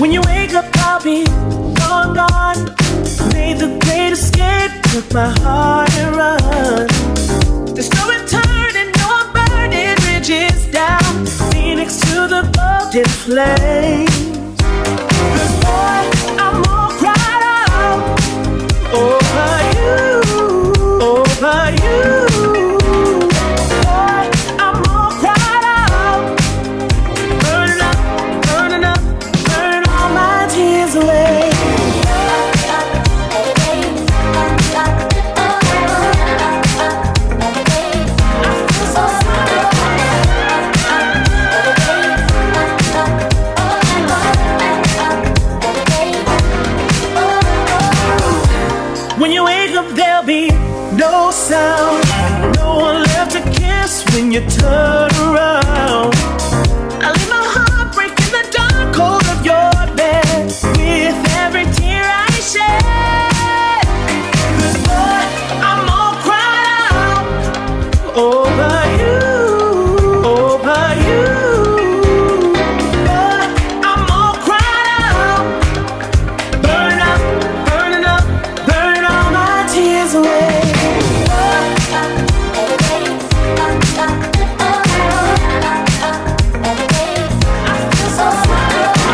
When you wake up, I'll be long gone. Made the great escape, took my heart and run. There's no returning, no burning bridges down. Phoenix to the golden flames. Cause boy, I'm all cried out over you, over you. When you turn around, I leave my heartbreak in the dark cold of your bed. With every tear I shed, cause boy, I'm all cried out over you, over you. Boy, I'm all cried out. Burn up, burning up, burning all my tears away. Oh,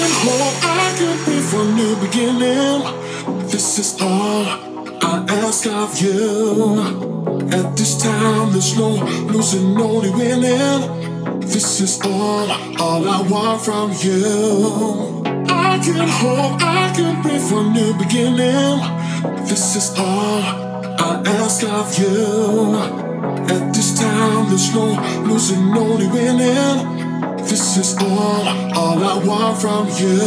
being all I could be from the beginning. This is all I ask of you. At this time, there's no losing, only winning. This is all I want from you. I can hope I can be from the beginning. This is all I ask of you. At this time, there's no losing, only winning. This is all I want from you.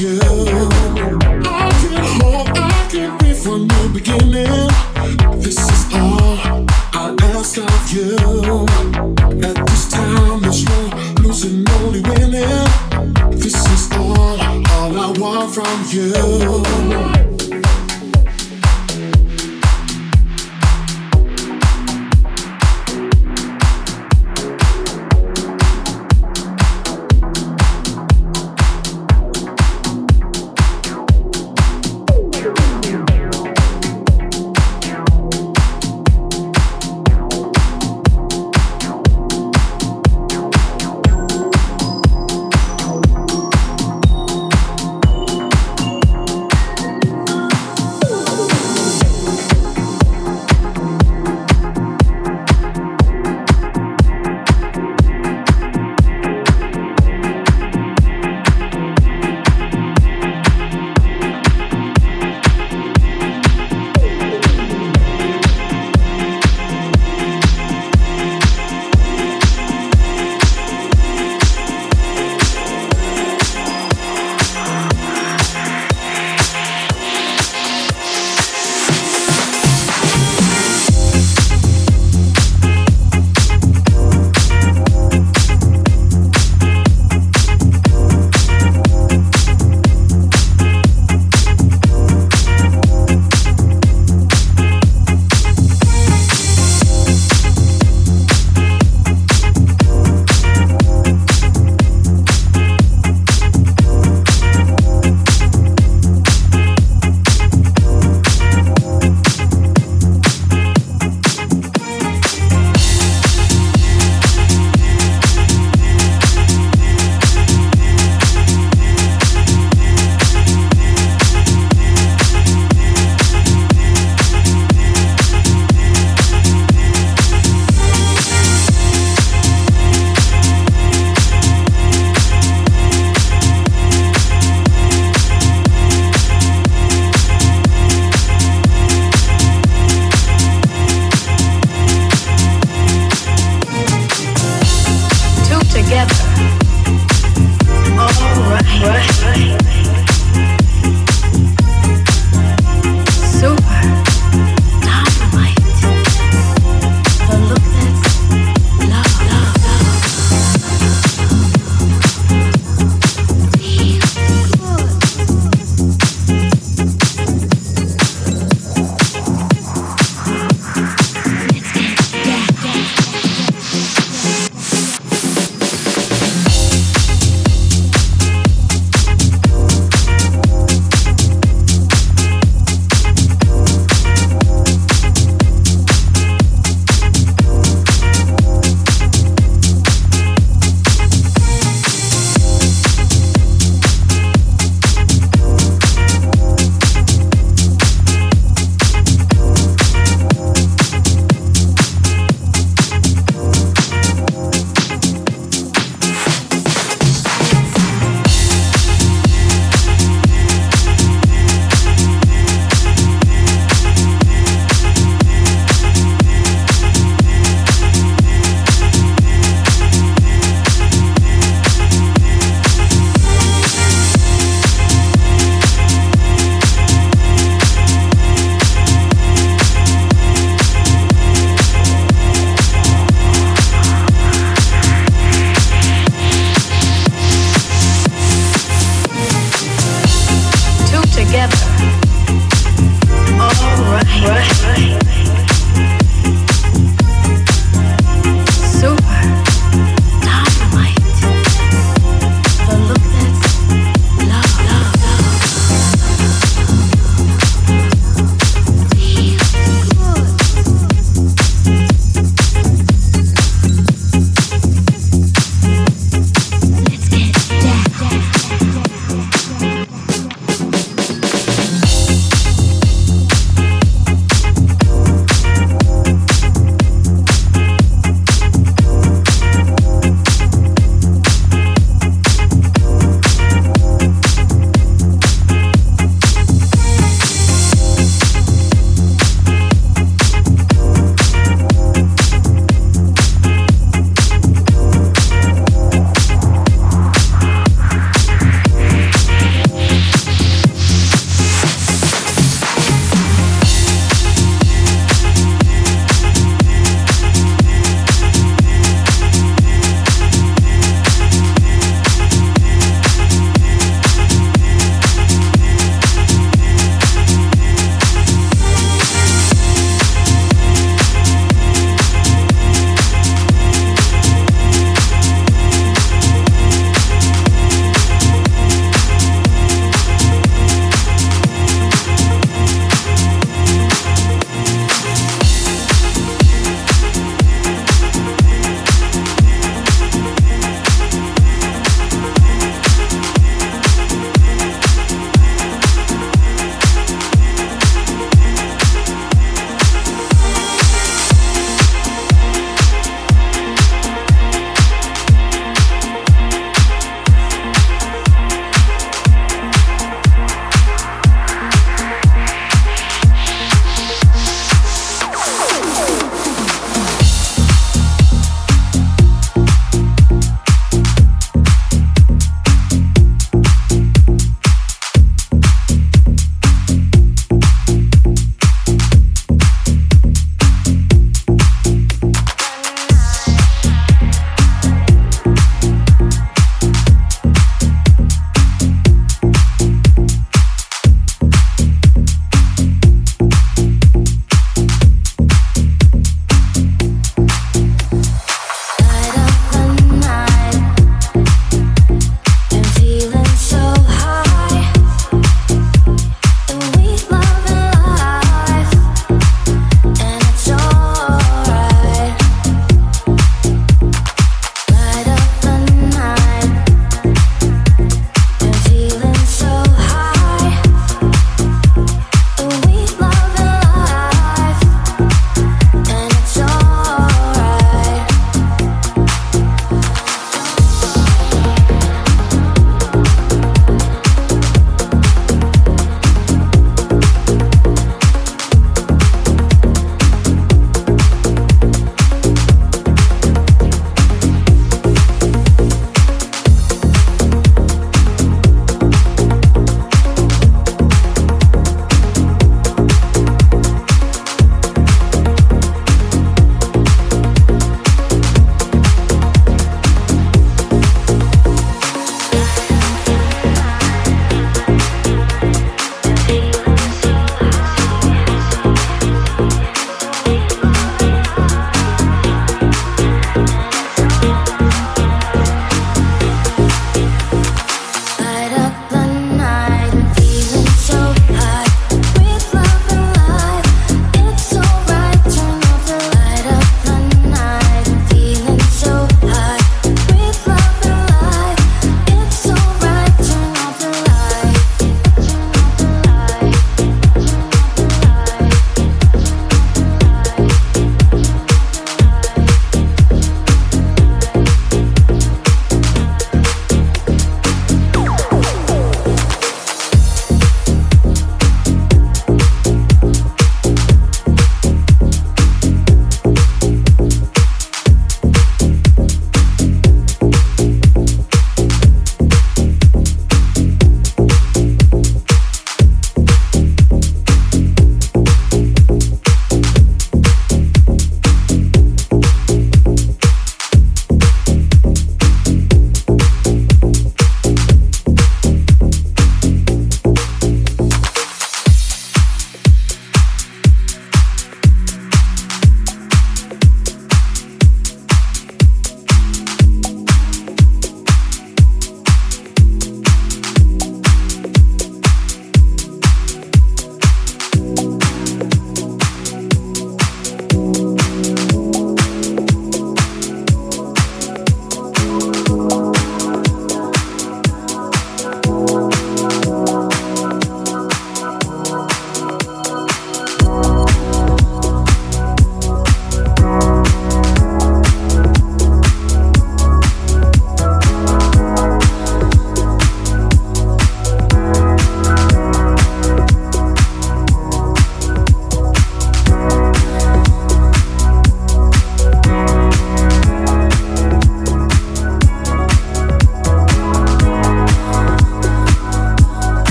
you. I can hope I can be from the beginning. This is all I ask of you. At this time, there's no losing, only winning. This is all I want from you.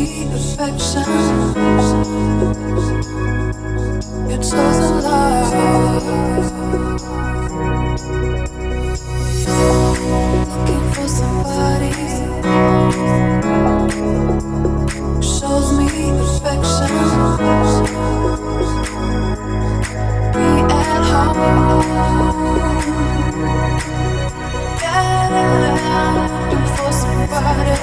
be perfection. It so's alive. Looking for somebody shows me perfection. Be at home. Yeah, looking for somebody.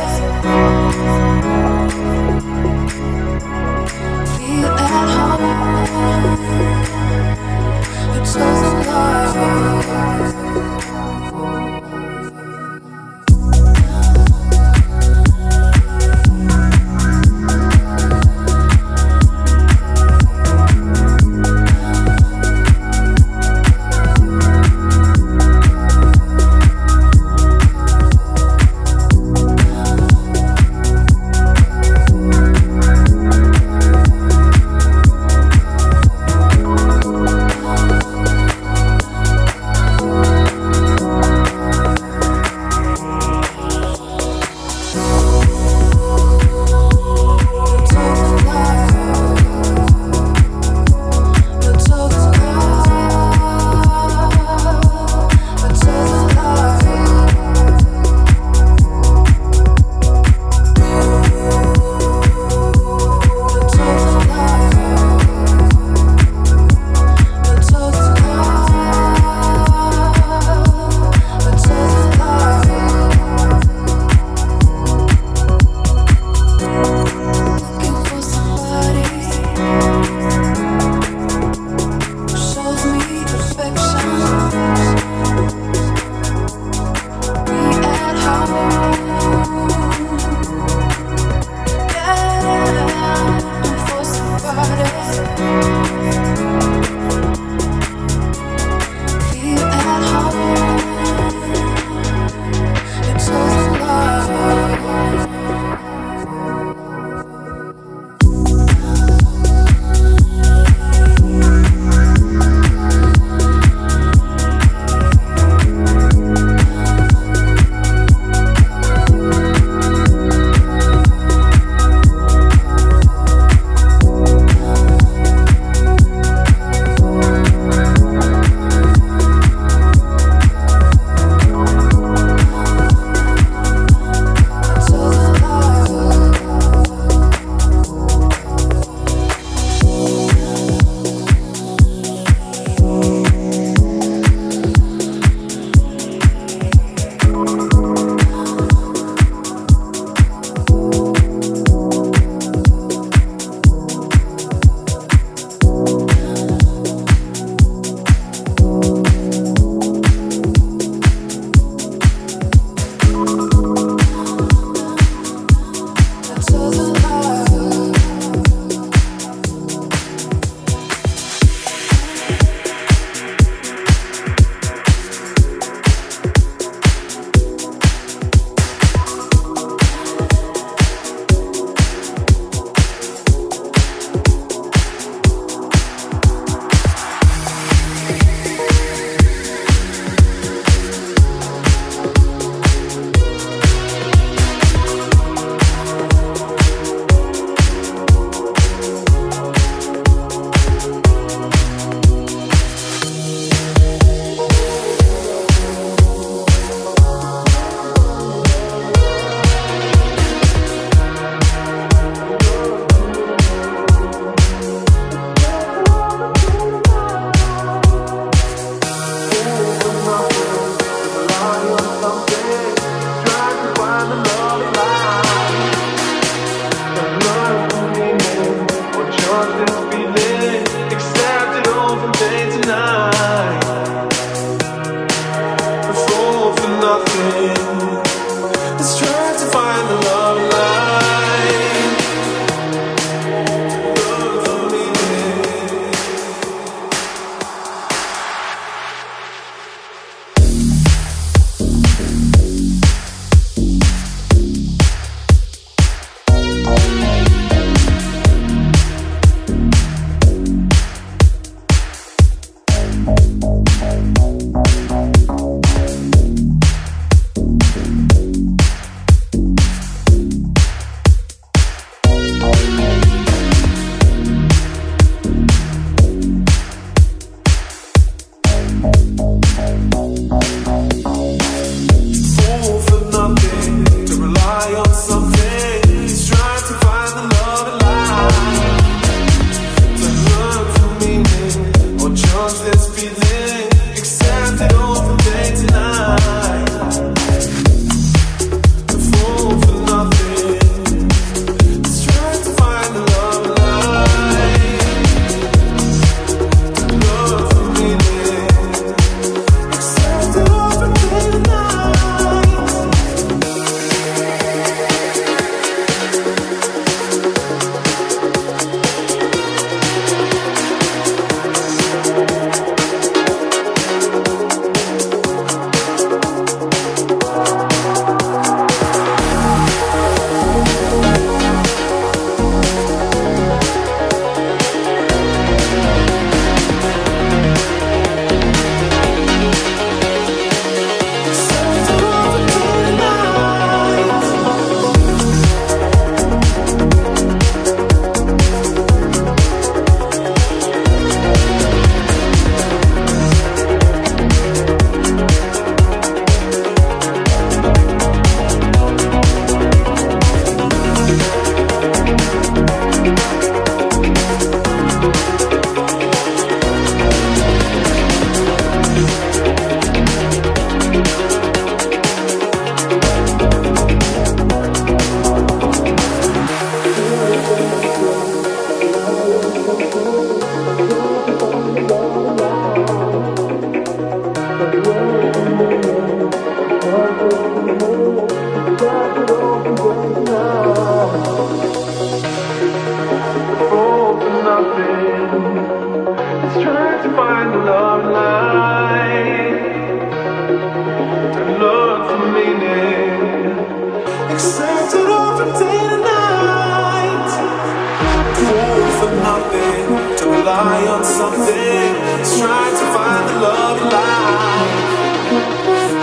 cool for nothing, to rely on something, just trying to find the love of life,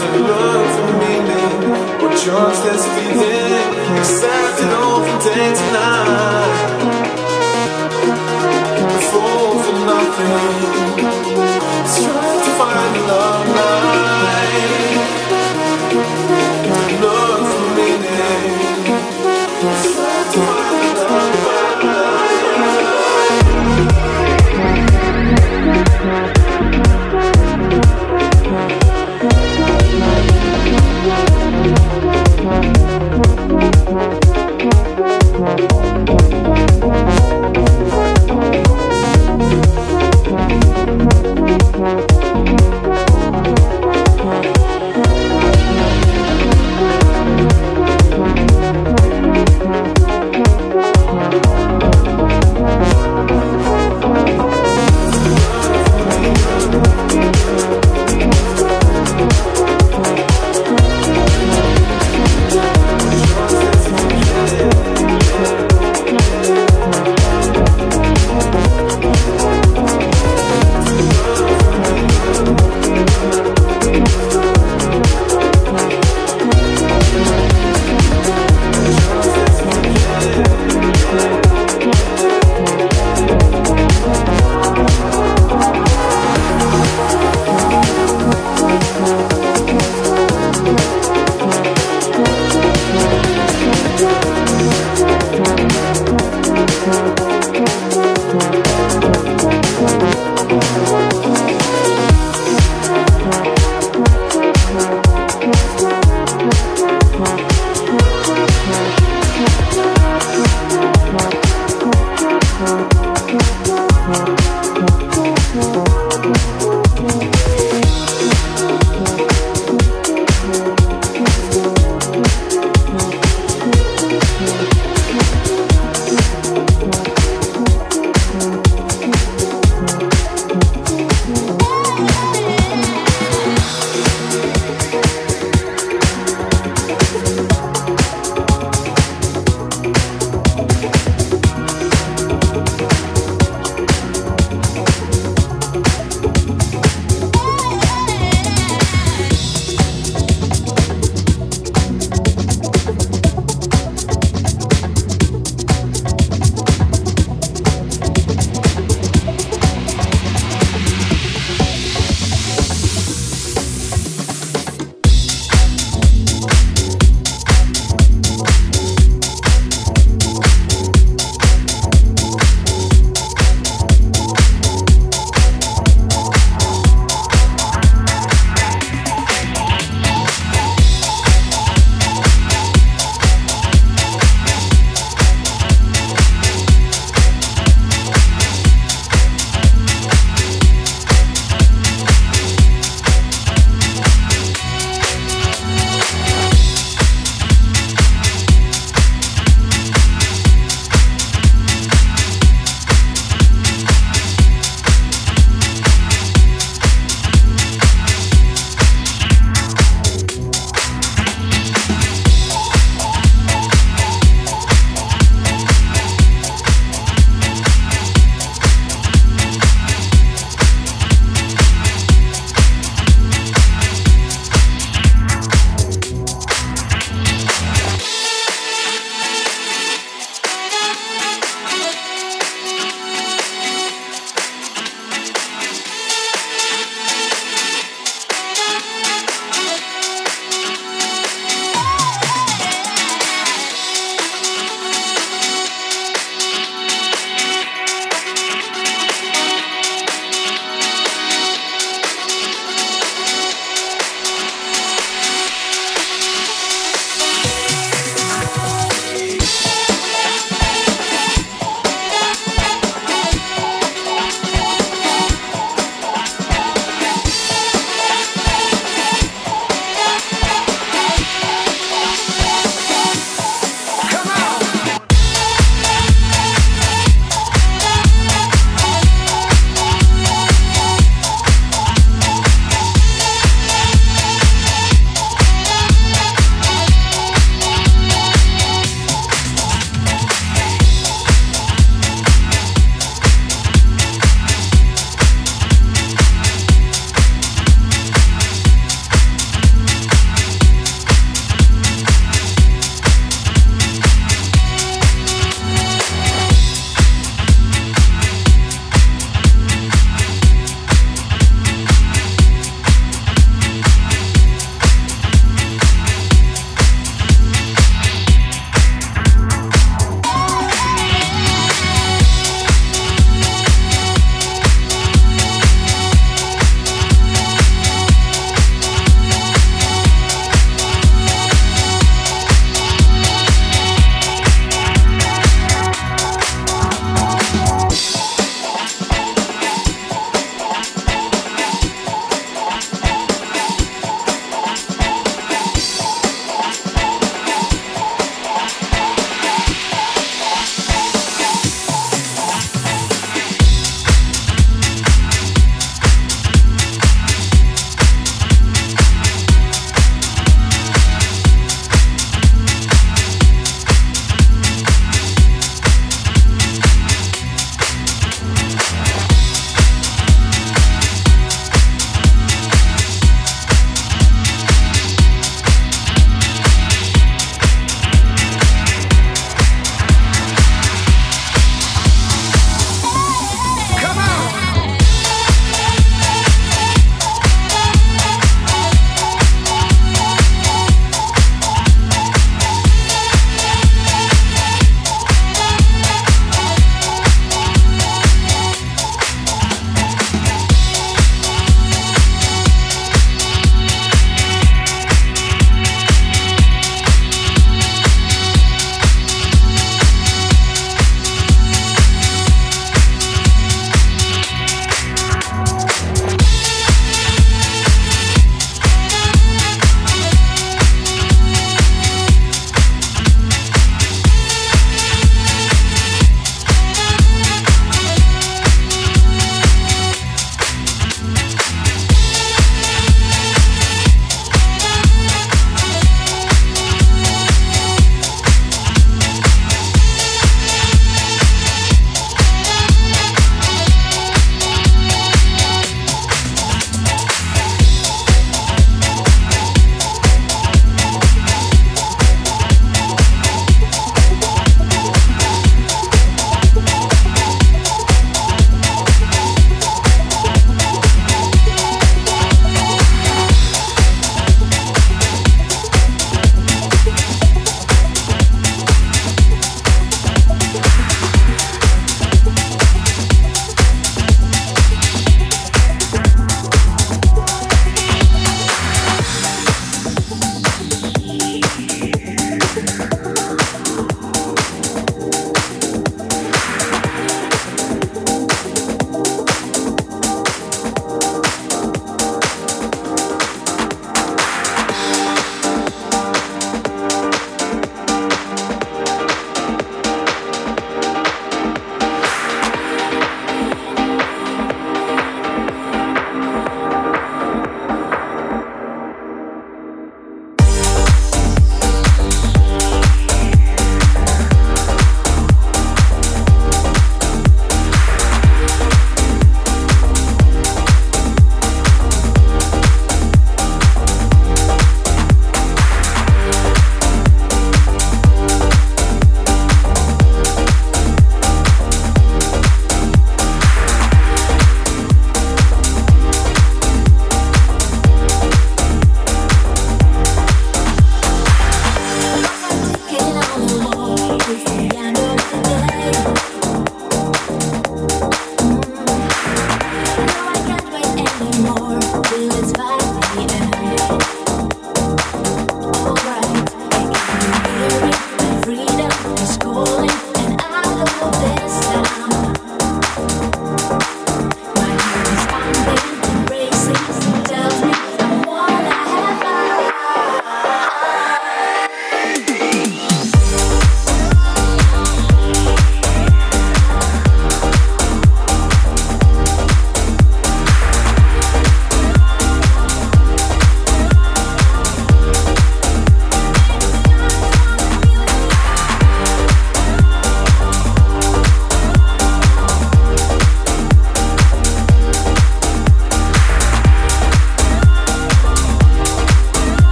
to look for meaning, or choiceless feeling, accepting all the day tonight. Cool for nothing, just trying to find the love of life, look for meaning, trying to find.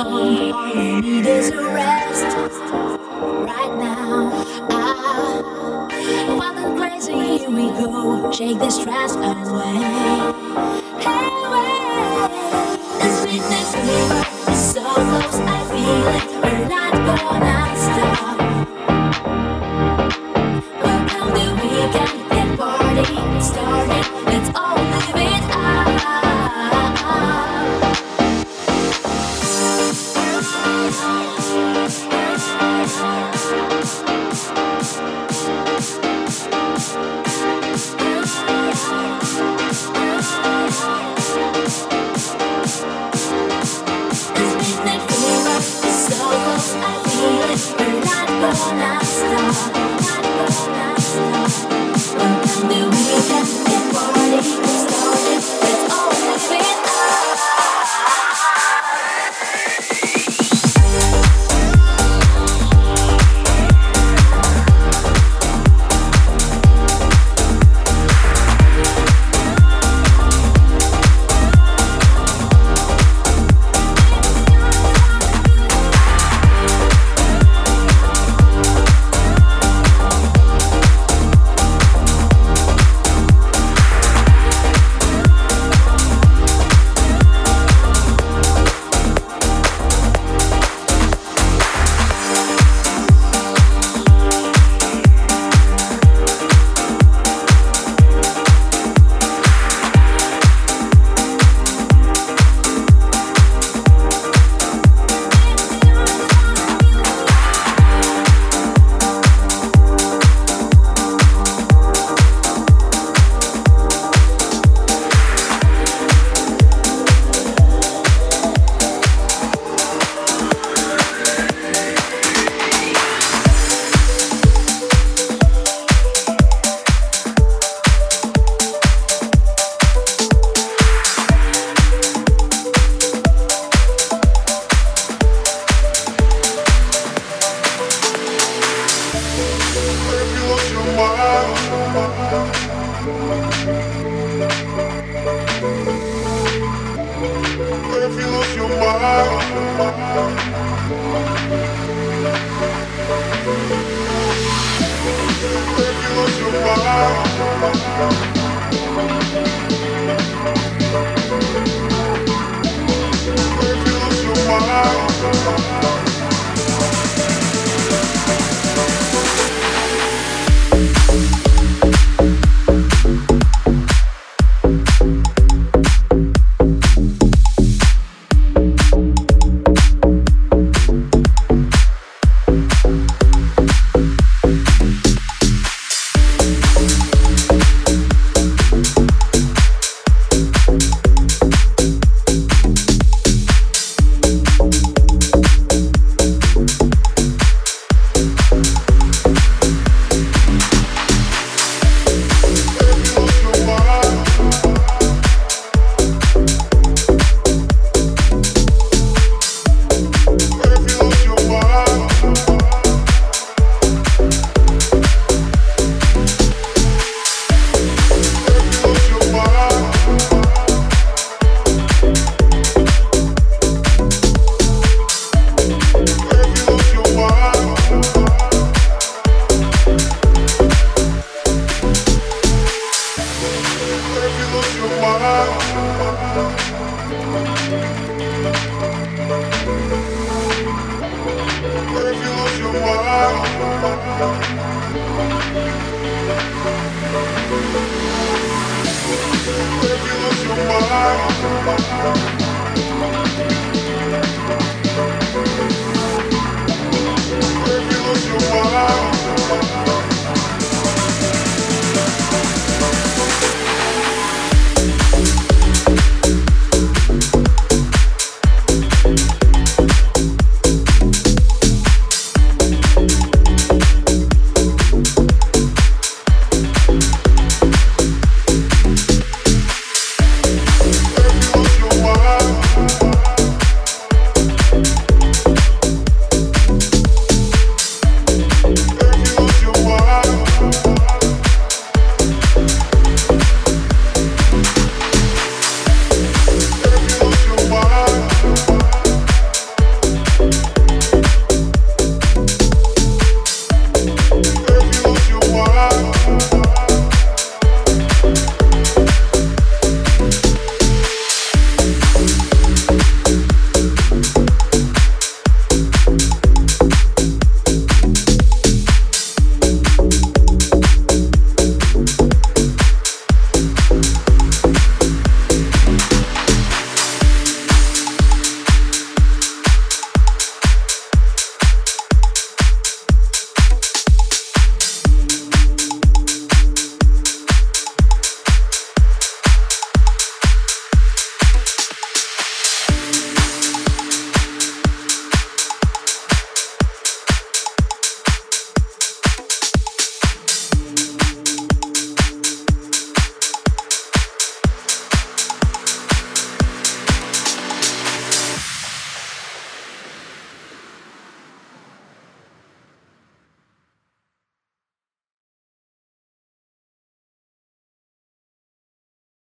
alone. All I need is a rest right now. I wasn't crazy, here we go. Shake this stress away. Away. The sweetness fever is so close, I feel it. We're not gonna stop. Welcome the weekend, the party started. Let's all live it up. Where you lose your mind.